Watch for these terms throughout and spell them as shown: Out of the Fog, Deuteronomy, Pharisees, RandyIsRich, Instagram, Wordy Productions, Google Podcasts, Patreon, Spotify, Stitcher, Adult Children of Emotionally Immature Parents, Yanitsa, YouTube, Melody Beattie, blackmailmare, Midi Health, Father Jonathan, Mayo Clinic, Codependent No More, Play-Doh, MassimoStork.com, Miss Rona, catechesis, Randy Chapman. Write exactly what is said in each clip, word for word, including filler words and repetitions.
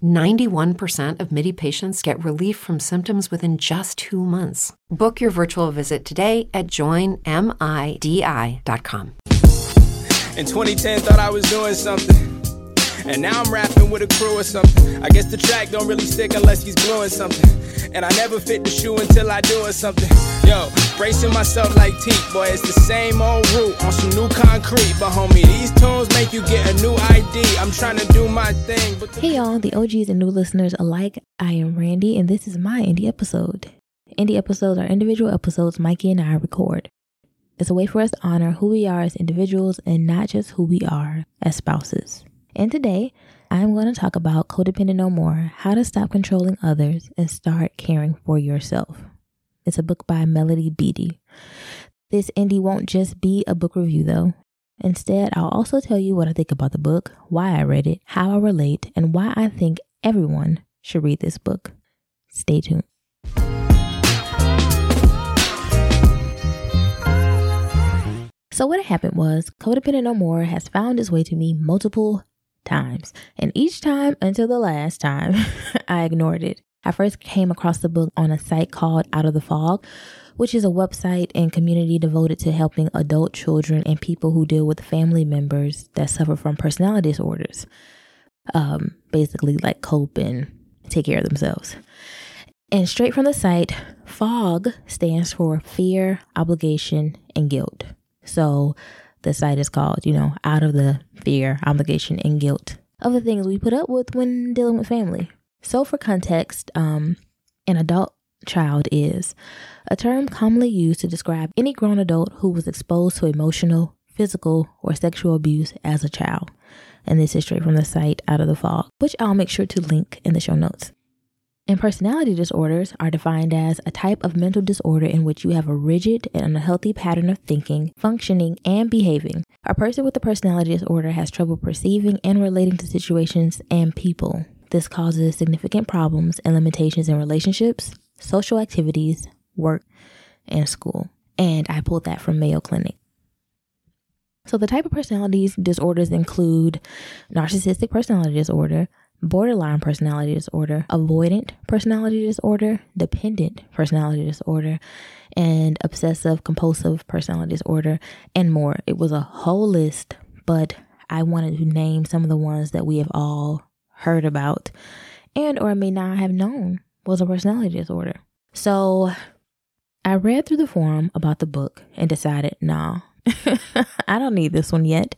ninety-one percent of Midi patients get relief from symptoms within just two months. Book your virtual visit today at join midi dot com. In twenty ten, thought I was doing something, and now I'm rapping with a crew or something. I guess the track don't really stick unless he's gluing something, and I never fit the shoe until I do or something. Yo, bracing myself like teeth, boy, it's the same old route on some new concrete. But homie, these tunes make you get a new I D. I'm trying to do my thing. But the- hey y'all, the O Gs and new listeners alike, I am Randy, and this is my indie episode. Indie episodes are individual episodes Mikey and I record. It's a way for us to honor who we are as individuals and not just who we are as spouses. And today, I'm going to talk about Codependent No More, How to Stop Controlling Others and Start Caring for Yourself. It's a book by Melody Beattie. This indie won't just be a book review, though. Instead, I'll also tell you what I think about the book, why I read it, how I relate, and why I think everyone should read this book. Stay tuned. So what happened was, Codependent No More has found its way to me multiple times, and each time until the last time, I ignored it. I first came across the book on a site called Out of the Fog, which is a website and community devoted to helping adult children and people who deal with family members that suffer from personality disorders, um, basically like cope and take care of themselves. And straight from the site, FOG stands for fear, obligation, and guilt. So the site is called, you know, Out of the Fear, Obligation, and Guilt of the things we put up with when dealing with family. So for context, um, an adult child is a term commonly used to describe any grown adult who was exposed to emotional, physical, or sexual abuse as a child. And this is straight from the site Out of the Fog, which I'll make sure to link in the show notes. And personality disorders are defined as a type of mental disorder in which you have a rigid and unhealthy pattern of thinking, functioning, and behaving. A person with a personality disorder has trouble perceiving and relating to situations and people. This causes significant problems and limitations in relationships, social activities, work, and school. And I pulled that from Mayo Clinic. So the type of personality disorders include narcissistic personality disorder, borderline personality disorder, avoidant personality disorder, dependent personality disorder, and obsessive compulsive personality disorder, and more. It was a whole list, but I wanted to name some of the ones that we have all heard about and or may not have known was a personality disorder. So I read through the forum about the book and decided, nah, I don't need this one yet.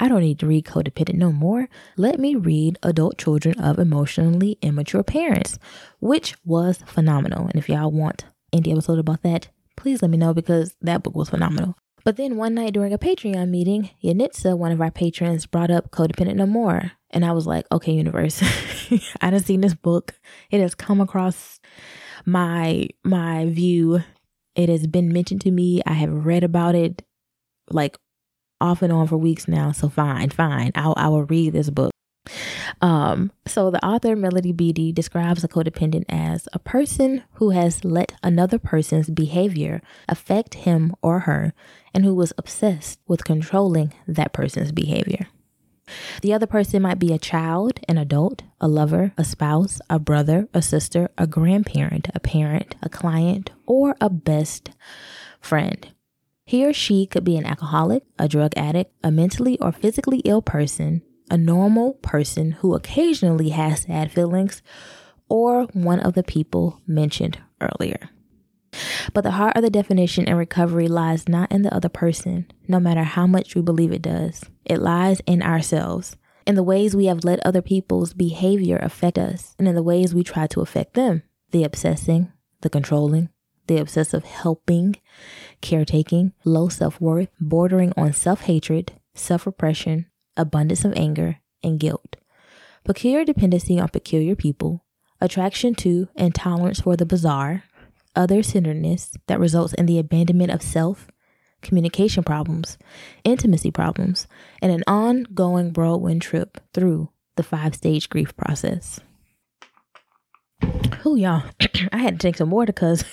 I don't need to read Codependent No More. Let me read Adult Children of Emotionally Immature Parents, which was phenomenal. And if y'all want any episode about that, please let me know, because that book was phenomenal. But then one night during a Patreon meeting, Yanitsa, one of our patrons, brought up Codependent No More. And I was like, okay, universe, I done seen this book. It has come across my my view. It has been mentioned to me. I have read about it like off and on for weeks now. So fine, fine. I'll, I will read this book. Um, so the author Melody Beattie describes a codependent as a person who has let another person's behavior affect him or her and who was obsessed with controlling that person's behavior. The other person might be a child, an adult, a lover, a spouse, a brother, a sister, a grandparent, a parent, a client, or a best friend. He or she could be an alcoholic, a drug addict, a mentally or physically ill person, a normal person who occasionally has sad feelings, or one of the people mentioned earlier. But the heart of the definition and recovery lies not in the other person, no matter how much we believe it does. It lies in ourselves, in the ways we have let other people's behavior affect us, and in the ways we try to affect them. The obsessing, the controlling, the obsessive helping, caretaking, low self-worth, bordering on self-hatred, self-repression, abundance of anger, and guilt. Peculiar dependency on peculiar people, attraction to and tolerance for the bizarre, other-centeredness that results in the abandonment of self, communication problems, intimacy problems, and an ongoing whirlwind trip through the five-stage grief process. Ooh, y'all, I had to drink some water because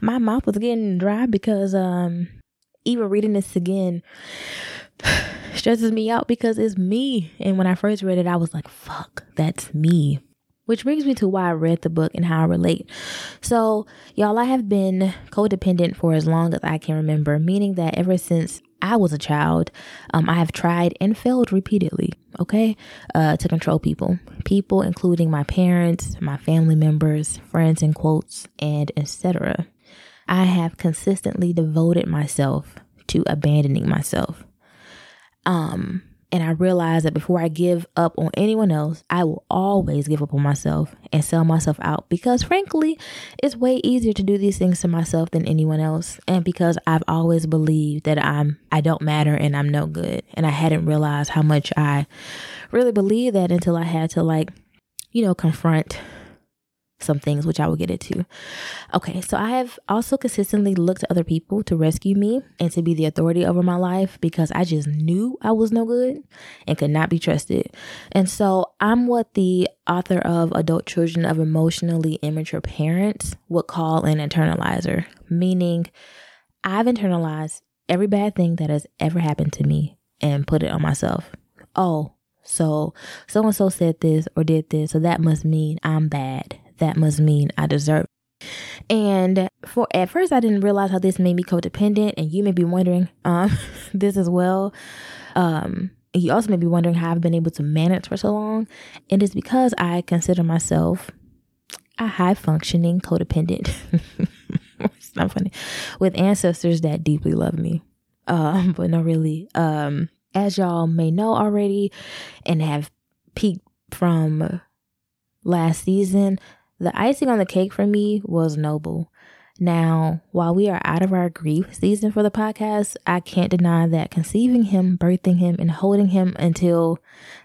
my mouth was getting dry because um, even reading this again stresses me out because it's me. And when I first read it, I was like, fuck, that's me. Which brings me to why I read the book and how I relate. So, y'all, I have been codependent for as long as I can remember, meaning that ever since I was a child, um, I have tried and failed repeatedly, okay, uh, to control people. People including my parents, my family members, friends in quotes, and et cetera. I have consistently devoted myself to abandoning myself. Um... And I realized that before I give up on anyone else, I will always give up on myself and sell myself out because, frankly, it's way easier to do these things to myself than anyone else. And because I've always believed that I'm, I don't matter and I'm no good. And I hadn't realized how much I really believed that until I had to, like, you know, confront some things, which I will get into. Okay, so I have also consistently looked to other people to rescue me and to be the authority over my life because I just knew I was no good and could not be trusted. And so I'm what the author of Adult Children of Emotionally Immature Parents would call an internalizer, meaning I've internalized every bad thing that has ever happened to me and put it on myself. Oh, so so-and-so said this or did this, so that must mean I'm bad. That must mean I deserve it. And for at first, I didn't realize how this made me codependent. And you may be wondering um, this as well. Um, you also may be wondering how I've been able to manage for so long. And it's because I consider myself a high-functioning codependent. It's not funny. With ancestors that deeply love me. Um, but no, really. Um, as y'all may know already and have peaked from last season, the icing on the cake for me was Noble. Now, while we are out of our grief season for the podcast, I can't deny that conceiving him, birthing him, and holding him until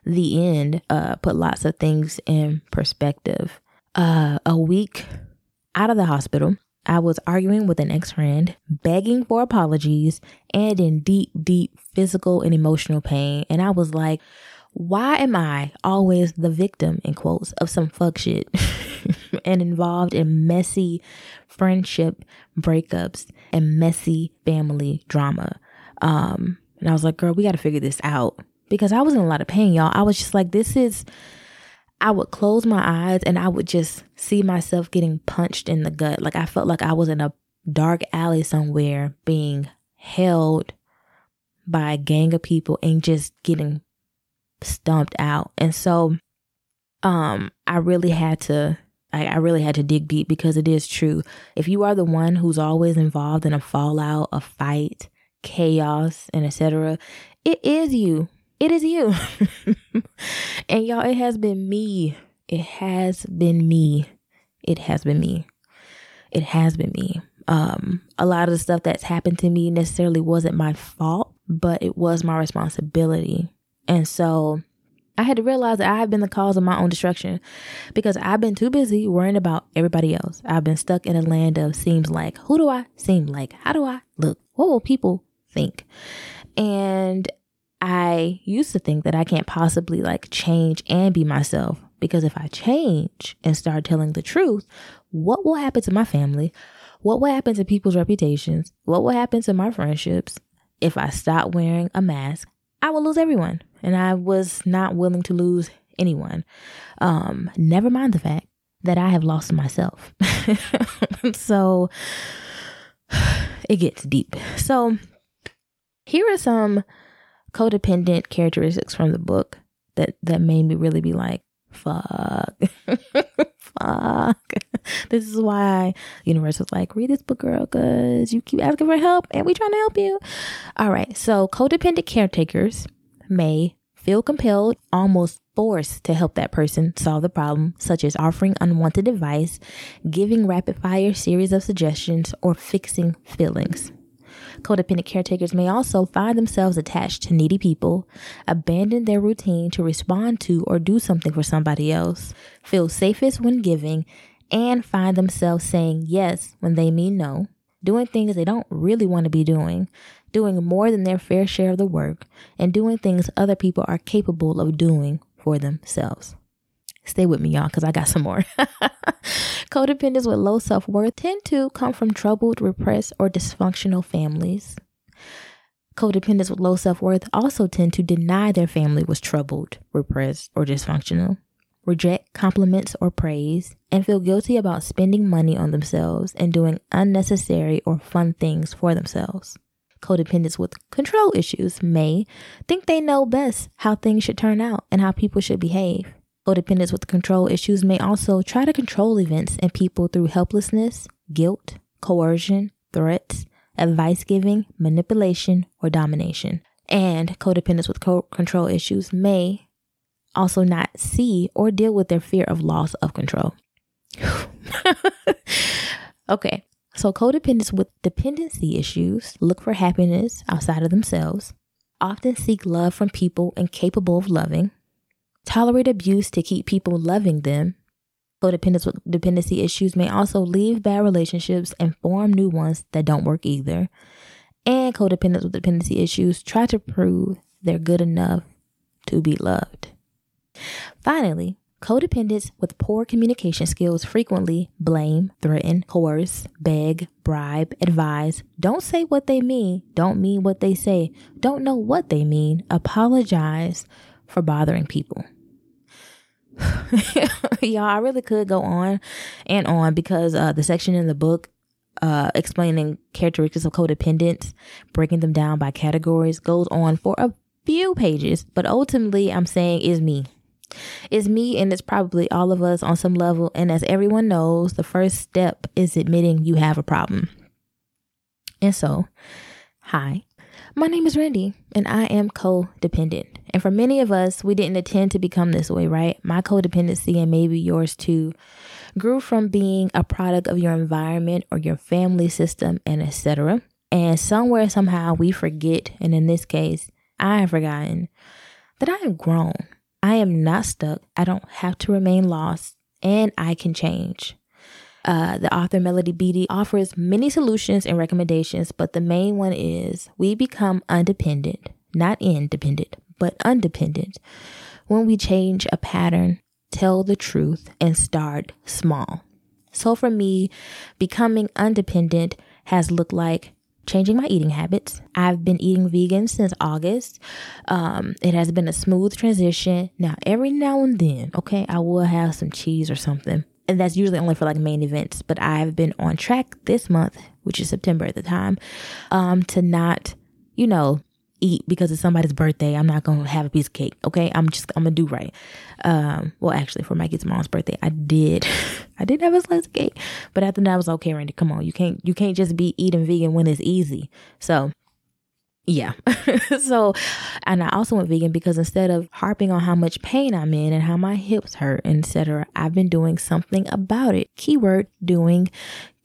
the end uh, put lots of things in perspective. Uh, a week out of the hospital, I was arguing with an ex-friend, begging for apologies, and in deep, deep physical and emotional pain. And I was like, why am I always the victim, in quotes, of some fuck shit and involved in messy friendship breakups and messy family drama? Um, and I was like, girl, we got to figure this out because I was in a lot of pain, y'all. I was just like, this is, I would close my eyes and I would just see myself getting punched in the gut. Like I felt like I was in a dark alley somewhere being held by a gang of people and just getting stumped out. And so um I really had to I, I really had to dig deep because it is true. If you are the one who's always involved in a fallout, a fight, chaos, and et cetera, it is you. It is you. And y'all, it has been me. It has been me. It has been me. It has been me. Um a lot of the stuff that's happened to me necessarily wasn't my fault, but it was my responsibility. And so I had to realize that I have been the cause of my own destruction because I've been too busy worrying about everybody else. I've been stuck in a land of seems like, who do I seem like? How do I look? What will people think? And I used to think that I can't possibly like change and be myself because if I change and start telling the truth, what will happen to my family? What will happen to people's reputations? What will happen to my friendships if I stop wearing a mask? I will lose everyone. And I was not willing to lose anyone. Um, never mind the fact that I have lost myself. So it gets deep. So here are some codependent characteristics from the book that, that made me really be like, fuck, fuck. This is why universe was like, read this book, girl, because you keep asking for help and we trying to help you. All right. So codependent caretakers may feel compelled, almost forced, to help that person solve the problem, such as offering unwanted advice, giving rapid fire series of suggestions, or fixing feelings. Codependent caretakers may also find themselves attached to needy people, abandon their routine to respond to or do something for somebody else, feel safest when giving, and find themselves saying yes when they mean no, doing things they don't really want to be doing, doing more than their fair share of the work, and doing things other people are capable of doing for themselves. Stay with me, y'all, because I got some more. Codependents with low self-worth tend to come from troubled, repressed, or dysfunctional families. Codependents with low self-worth also tend to deny their family was troubled, repressed, or dysfunctional, reject compliments or praise, and feel guilty about spending money on themselves and doing unnecessary or fun things for themselves. Codependents with control issues may think they know best how things should turn out and how people should behave. Codependents with control issues may also try to control events and people through helplessness, guilt, coercion, threats, advice giving, manipulation, or domination. And codependents with co- control issues may also not see or deal with their fear of loss of control. Okay, so codependents with dependency issues look for happiness outside of themselves, often seek love from people incapable of loving, tolerate abuse to keep people loving them. Codependents with dependency issues may also leave bad relationships and form new ones that don't work either. And codependents with dependency issues try to prove they're good enough to be loved. Finally, codependents with poor communication skills frequently blame, threaten, coerce, beg, bribe, advise, don't say what they mean, don't mean what they say, don't know what they mean, apologize for bothering people. Y'all, I really could go on and on because uh, the section in the book uh, explaining characteristics of codependence, breaking them down by categories, goes on for a few pages. But ultimately, I'm saying is me. It's me, and it's probably all of us on some level. And as everyone knows, the first step is admitting you have a problem. And so, hi, my name is Randy, and I am codependent. And for many of us, we didn't intend to become this way, right? My codependency, and maybe yours too, grew from being a product of your environment or your family system, and et cetera. And somewhere, somehow, we forget, and in this case, I have forgotten, that I am grown. I am not stuck. I don't have to remain lost, and I can change. Uh, the author Melody Beattie offers many solutions and recommendations, but the main one is we become undependent, not independent, but undependent when we change a pattern, tell the truth, and start small. So for me, becoming undependent has looked like changing my eating habits. I've been eating vegan since August. Um, it has been a smooth transition. Now, every now and then, okay, I will have some cheese or something. And that's usually only for like main events. But I've been on track this month, which is September at the time, um, to not, you know, eat because it's somebody's birthday. I'm not gonna have a piece of cake, okay? I'm just I'm gonna do right. Um, well, actually, for my kid's mom's birthday, I did, I did have a slice of cake, but after that, I was okay, Randy. Come on, you can't you can't just be eating vegan when it's easy. So, yeah. so, and I also went vegan because instead of harping on how much pain I'm in and how my hips hurt, et cetera, I've been doing something about it. Keyword doing,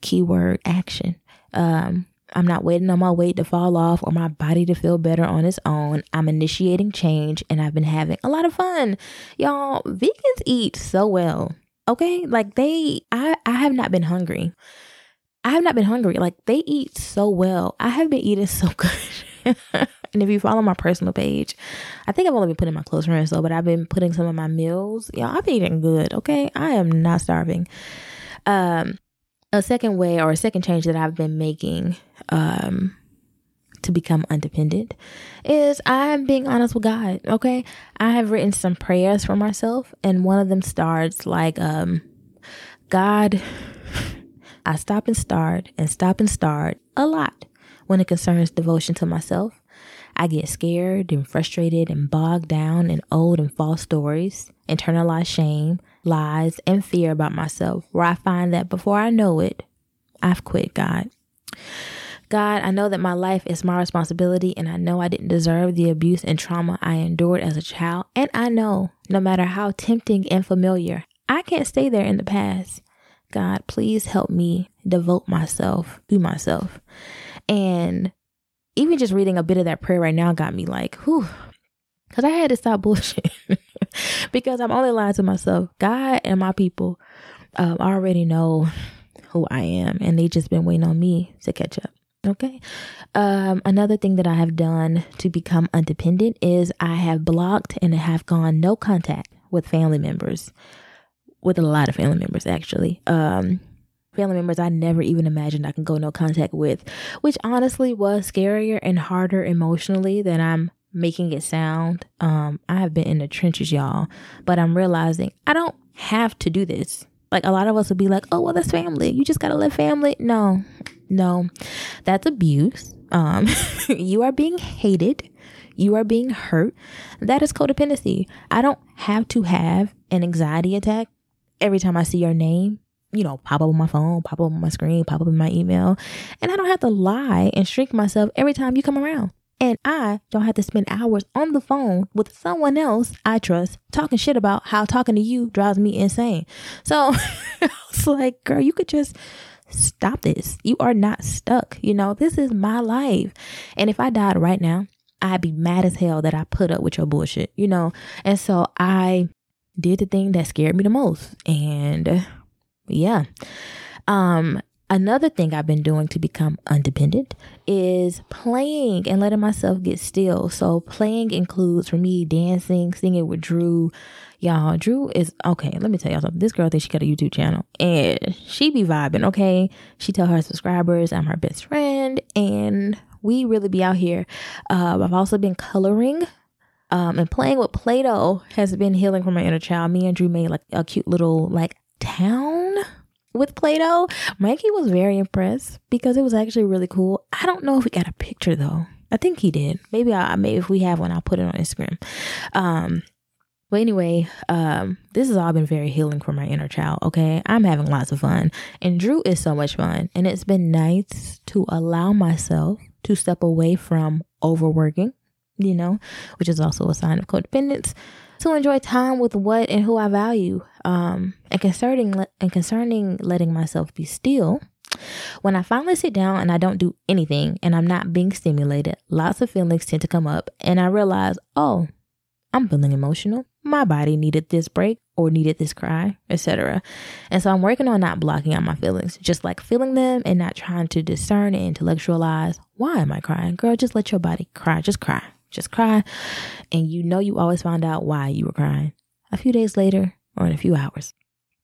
keyword action. Um. I'm not waiting on my weight to fall off or my body to feel better on its own. I'm initiating change, and I've been having a lot of fun. Y'all, vegans eat so well, okay? Like they, I, I have not been hungry. I have not been hungry. Like they eat so well. I have been eating so good. And if you follow my personal page, I think I've only been putting my clothes on so, but I've been putting some of my meals. Y'all, I've been eating good, okay? I am not starving. Um, A second way or a second change that I've been making um, to become undependent is I'm being honest with God, okay? I have written some prayers for myself, and one of them starts like, um, God, I stop and start and stop and start a lot when it concerns devotion to myself. I get scared and frustrated and bogged down in old and false stories. internalized shame, lies, and fear about myself, where I find that before I know it, I've quit God. God, I know that my life is my responsibility, and I know I didn't deserve the abuse and trauma I endured as a child. And I know, no matter how tempting and familiar, I can't stay there in the past. God, please help me devote myself to myself. And even just reading a bit of that prayer right now got me like, whew, because I had to stop bullshit because I'm only lying to myself. God and my people um, already know who I am, and they just been waiting on me to catch up. Okay. Um, another thing that I have done to become independent is I have blocked and have gone no contact with family members, with a lot of family members, actually. Um, family members I never even imagined I could go no contact with, which honestly was scarier and harder emotionally than I'm making it sound. Um, I have been in the trenches, y'all, but I'm realizing I don't have to do this. Like, a lot of us would be like, oh, well, that's family. You just got to live family. No, no, that's abuse. Um, you are being hated. You are being hurt. That is codependency. I don't have to have an anxiety attack every time I see your name, you know, pop up on my phone, pop up on my screen, pop up in my email. And I don't have to lie and shrink myself every time you come around. And I don't have to spend hours on the phone with someone else I trust talking shit about how talking to you drives me insane. So it's like, girl, you could just stop this. You are not stuck. You know, this is my life. And if I died right now, I'd be mad as hell that I put up with your bullshit, you know. And so I did the thing that scared me the most. And yeah. Um, Another thing I've been doing to become independent is playing and letting myself get still. So playing includes, for me, dancing, singing with Drew. Y'all, Drew is, okay, let me tell y'all something. This girl thinks she got a YouTube channel and she be vibing, okay? She tell her subscribers I'm her best friend, and we really be out here. Uh, I've also been coloring. Um, and playing with Play-Doh has been healing for my inner child. Me and Drew made like a cute little like town with Play-Doh. Mikey was very impressed because it was actually really cool. I don't know if we got a picture though. I think he did. Maybe I maybe if we have one, I'll put it on Instagram. Um, but anyway, um, this has all been very healing for my inner child. Okay, I'm having lots of fun, and Drew is so much fun, and it's been nice to allow myself to step away from overworking, you know, which is also a sign of codependence, to enjoy time with what and who I value. Um, and concerning le- and concerning letting myself be still, when I finally sit down and I don't do anything and I'm not being stimulated, lots of feelings tend to come up, and I realize, oh, I'm feeling emotional. My body needed this break or needed this cry, et cetera. And so I'm working on not blocking out my feelings, just like feeling them and not trying to discern and intellectualize. Why am I crying? Girl, just let your body cry. Just cry. Just cry. And you know, you always find out why you were crying a few days later or in a few hours.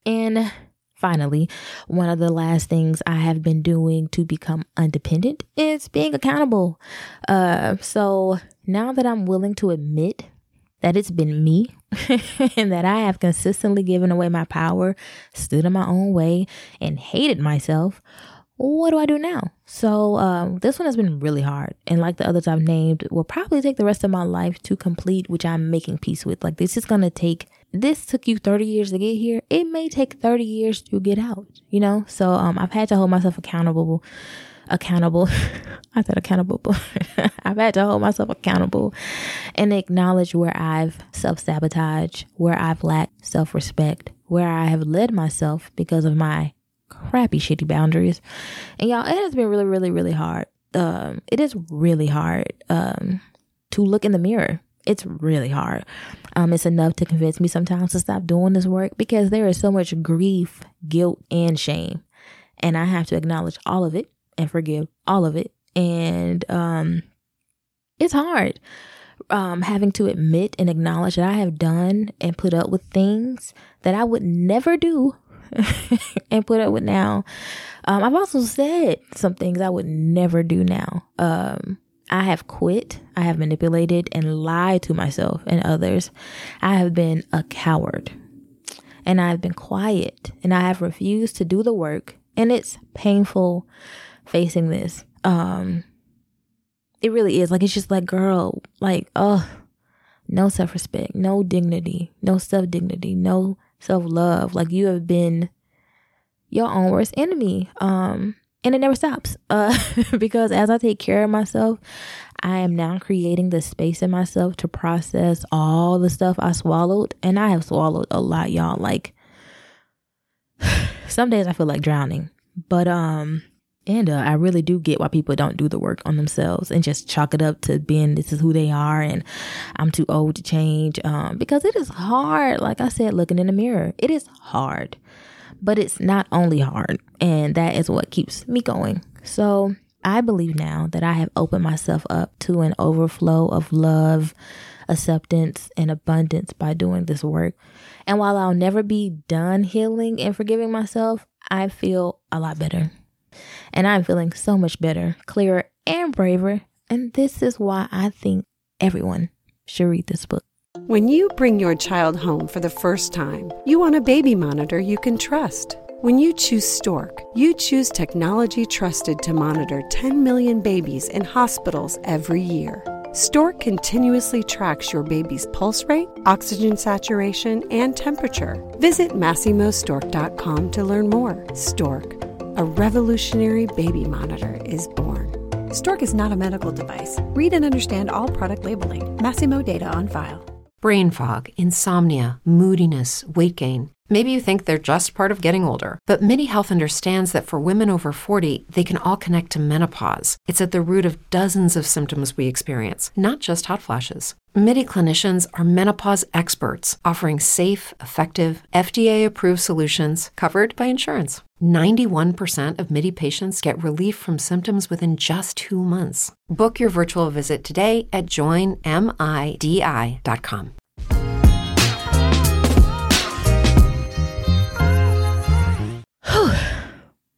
And finally, one of the last things I have been doing to become independent is being accountable. Uh, so now that I'm willing to admit that it's been me and that I have consistently given away my power, stood in my own way, and hated myself, what do I do now? So um, this one has been really hard. And like the others I've named, will probably take the rest of my life to complete, which I'm making peace with. Like, this is going to take, this took you thirty years to get here. It may take thirty years to get out, you know? So um, I've had to hold myself accountable. Accountable. I said accountable. I've had to hold myself accountable and acknowledge where I've self-sabotaged, where I've lacked self-respect, where I have led myself because of my crappy, shitty boundaries. And y'all, it has been really, really, really hard. Um, it is really hard um, to look in the mirror. It's really hard. Um, it's enough to convince me sometimes to stop doing this work because there is so much grief, guilt, and shame. And I have to acknowledge all of it and forgive all of it. And um, it's hard um, having to admit and acknowledge that I have done and put up with things that I would never do and put up with now. Um, I've also said some things I would never do now. Um, I have quit. I have manipulated and lied to myself and others. I have been a coward, and I've been quiet, and I have refused to do the work. And it's painful facing this. Um, it really is. Like, it's just like, girl, like, oh, no self-respect, no dignity, no self-dignity, no self-love. Like, you have been your own worst enemy. Um, and it never stops. Uh, because as I take care of myself, I am now creating the space in myself to process all the stuff I swallowed. And I have swallowed a lot, y'all. Like, some days I feel like drowning. But, um... And uh, I really do get why people don't do the work on themselves and just chalk it up to being this is who they are and I'm too old to change, um, because it is hard. Like I said, looking in the mirror, it is hard, but it's not only hard. And that is what keeps me going. So I believe now that I have opened myself up to an overflow of love, acceptance, and abundance by doing this work. And while I'll never be done healing and forgiving myself, I feel a lot better. And I'm feeling so much better, clearer, and braver. And this is why I think everyone should read this book. When you bring your child home for the first time, you want a baby monitor you can trust. When you choose Stork, you choose technology trusted to monitor ten million babies in hospitals every year. Stork continuously tracks your baby's pulse rate, oxygen saturation, and temperature. Visit Massimo Stork dot com to learn more. Stork. A revolutionary baby monitor is born. Stork is not a medical device. Read and understand all product labeling. Massimo data on file. Brain fog, insomnia, moodiness, weight gain. Maybe you think they're just part of getting older, but Midi Health understands that for women over forty, they can all connect to menopause. It's at the root of dozens of symptoms we experience, not just hot flashes. Midi clinicians are menopause experts, offering safe, effective, F D A-approved solutions covered by insurance. ninety-one percent of Midi patients get relief from symptoms within just two months. Book your virtual visit today at join midi dot com.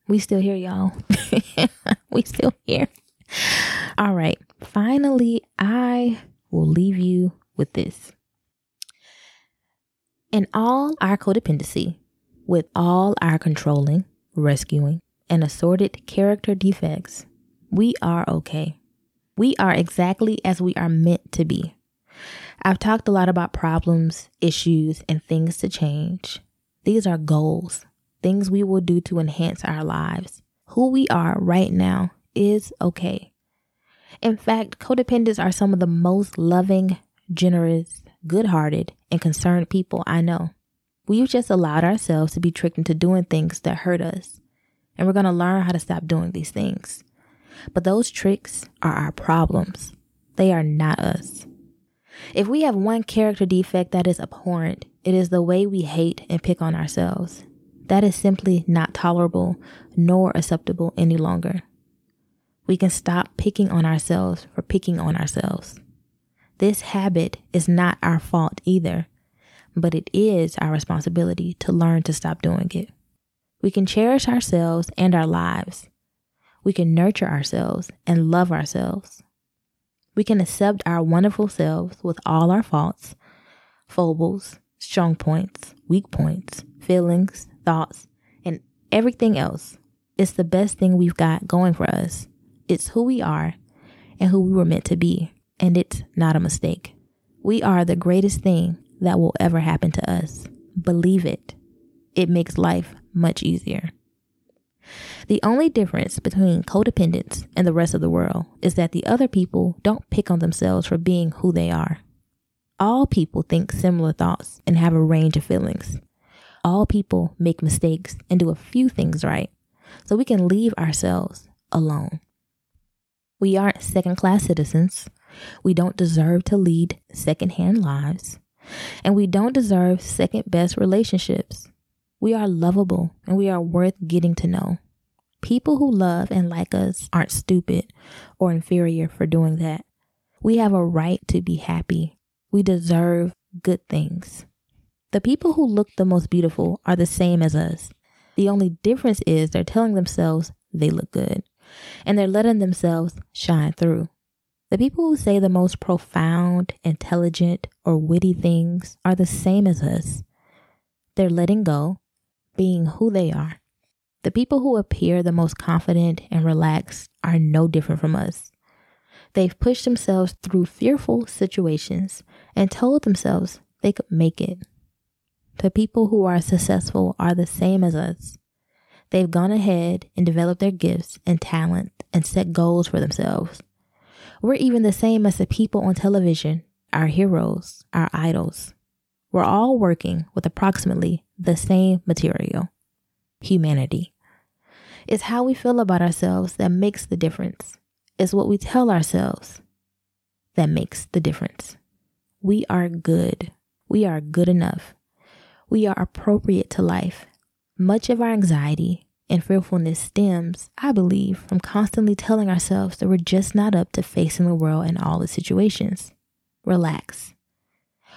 We still here, y'all. We still here. All right. Finally, I will leave you with this. In all our codependency, with all our controlling, rescuing, and assorted character defects, we are okay. We are exactly as we are meant to be. I've talked a lot about problems, issues, and things to change. These are goals, things we will do to enhance our lives. Who we are right now is okay. In fact, codependents are some of the most loving, generous, good-hearted, and concerned people I know. We've just allowed ourselves to be tricked into doing things that hurt us, and we're going to learn how to stop doing these things. But those tricks are our problems. They are not us. If we have one character defect that is abhorrent, it is the way we hate and pick on ourselves. That is simply not tolerable nor acceptable any longer. We can stop picking on ourselves for picking on ourselves. This habit is not our fault either, but it is our responsibility to learn to stop doing it. We can cherish ourselves and our lives. We can nurture ourselves and love ourselves. We can accept our wonderful selves with all our faults, foibles, strong points, weak points, feelings, thoughts, and everything else. It's the best thing we've got going for us. It's who we are and who we were meant to be, and it's not a mistake. We are the greatest thing that will ever happen to us. Believe it. It makes life much easier. The only difference between codependents and the rest of the world is that the other people don't pick on themselves for being who they are. All people think similar thoughts and have a range of feelings. All people make mistakes and do a few things right, so we can leave ourselves alone. We aren't second-class citizens. We don't deserve to lead second-hand lives. And we don't deserve second-best relationships. We are lovable and we are worth getting to know. People who love and like us aren't stupid or inferior for doing that. We have a right to be happy. We deserve good things. The people who look the most beautiful are the same as us. The only difference is they're telling themselves they look good, and they're letting themselves shine through. The people who say the most profound, intelligent, or witty things are the same as us. They're letting go, being who they are. The people who appear the most confident and relaxed are no different from us. They've pushed themselves through fearful situations and told themselves they could make it. The people who are successful are the same as us. They've gone ahead and developed their gifts and talent and set goals for themselves. We're even the same as the people on television, our heroes, our idols. We're all working with approximately the same material, humanity. It's how we feel about ourselves that makes the difference. It's what we tell ourselves that makes the difference. We are good. We are good enough. We are appropriate to life. Much of our anxiety and fearfulness stems, I believe, from constantly telling ourselves that we're just not up to facing the world and all its situations. Relax.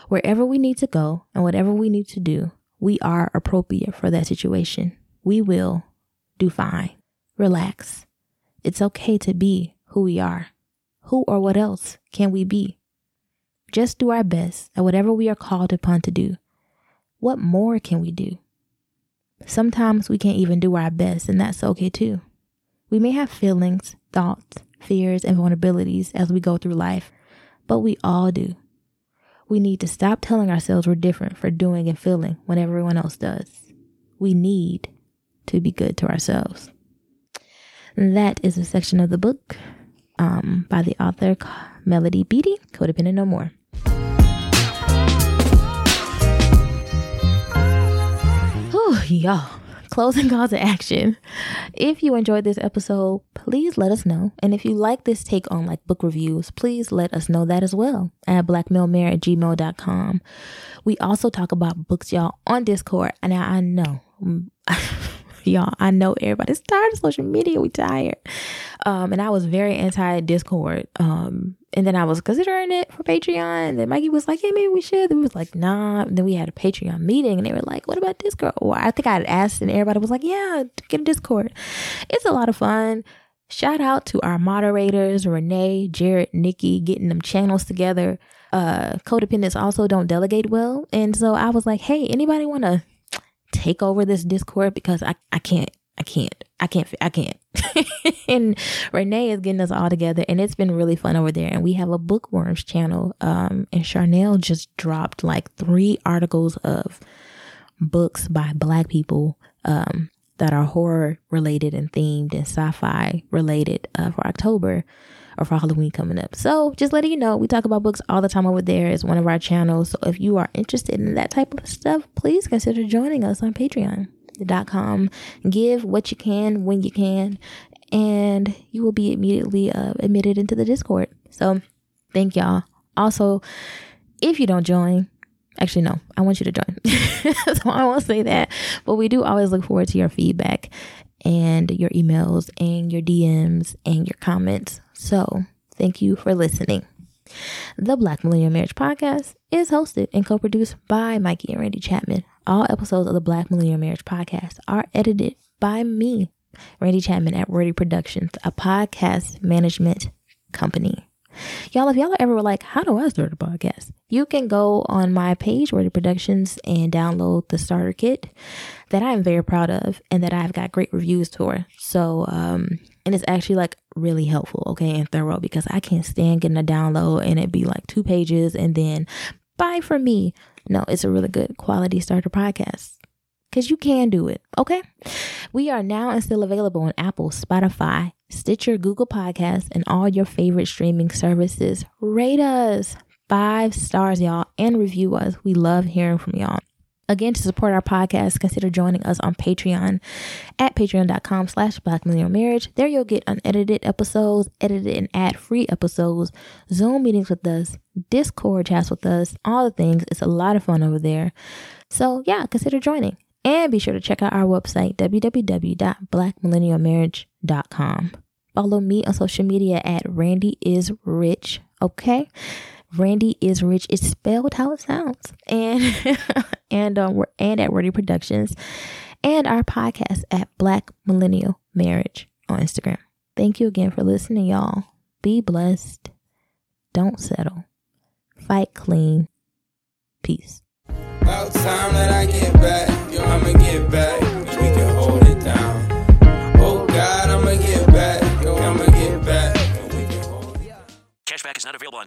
Wherever we need to go and whatever we need to do, we are appropriate for that situation. We will do fine. Relax. It's okay to be who we are. Who or what else can we be? Just do our best at whatever we are called upon to do. What more can we do? Sometimes we can't even do our best, and that's okay too. We may have feelings, thoughts, fears, and vulnerabilities as we go through life, but we all do. We need to stop telling ourselves we're different for doing and feeling when everyone else does. We need to be good to ourselves. That is a section of the book um, by the author Melody Beattie, Codependent No More. Y'all, closing call to action. If you enjoyed this episode, please let us know. And if you like this take on like book reviews, please let us know that as well at blackmailmare at gmail dot com. We also talk about books, y'all, on Discord. And now I know, y'all, I know everybody's tired of social media. We tired. Um, and I was very anti-Discord. Um, and then I was considering it for Patreon. And then Mikey was like, hey, maybe we should. And we was like, nah. And then we had a Patreon meeting and they were like, what about Discord? Well, I think I had asked and everybody was like, yeah, get a Discord. It's a lot of fun. Shout out to our moderators, Renee, Jared, Nikki, getting them channels together. Uh, codependents also don't delegate well. And so I was like, hey, anybody want to take over this Discord? Because I, I can't. I can't, I can't, I can't. And Renee is getting us all together and it's been really fun over there. And we have a bookworms channel. Um, and Charnel just dropped like three articles of books by Black people um, that are horror related and themed and sci-fi related uh, for October or for Halloween coming up. So just letting you know, we talk about books all the time over there. It's one of our channels. So if you are interested in that type of stuff, please consider joining us on Patreon. Dot com. Give what you can when you can, and you will be immediately uh, admitted into the Discord. So thank y'all. Also, if you don't join, actually, no, I want you to join. So I won't say that, but we do always look forward to your feedback and your emails and your D Ms and your comments. So thank you for listening. The Black Millennial Marriage Podcast is hosted and co-produced by Mikey and Randy Chapman. All episodes of the Black Millennial Marriage Podcast are edited by me, Randy Chapman, at Wordy Productions, a podcast management company. Y'all, if y'all are ever like, how do I start a podcast? You can go on my page, Wordy Productions, and download the starter kit that I am very proud of and that I've got great reviews for. So, um, and it's actually like really helpful, okay, and thorough, because I can't stand getting a download and it be like two pages and then bye for me. No, it's a really good quality starter podcast because you can do it, okay? We are now and still available on Apple, Spotify, Stitcher, Google Podcasts, and all your favorite streaming services. Rate us five stars, y'all, and review us. We love hearing from y'all. Again, to support our podcast, consider joining us on Patreon at patreon.com slash Black Millennial Marriage. There you'll get unedited episodes, edited and ad-free episodes, Zoom meetings with us, Discord chats with us, all the things. It's a lot of fun over there. So yeah, consider joining. And be sure to check out our website, w w w dot black millennial marriage dot com. Follow me on social media at RandyIsRich, okay? Randy is Rich. It's spelled how it sounds. And and um, we're and at Wordy Productions and our podcast at Black Millennial Marriage on Instagram. Thank you again for listening, y'all. Be blessed. Don't settle. Fight clean. Peace. About time that I get back. Yo, I'ma get back. We can hold it down. Oh God, I'ma get back. Yo, I'ma get back. We can hold it down. Cashback is is not available on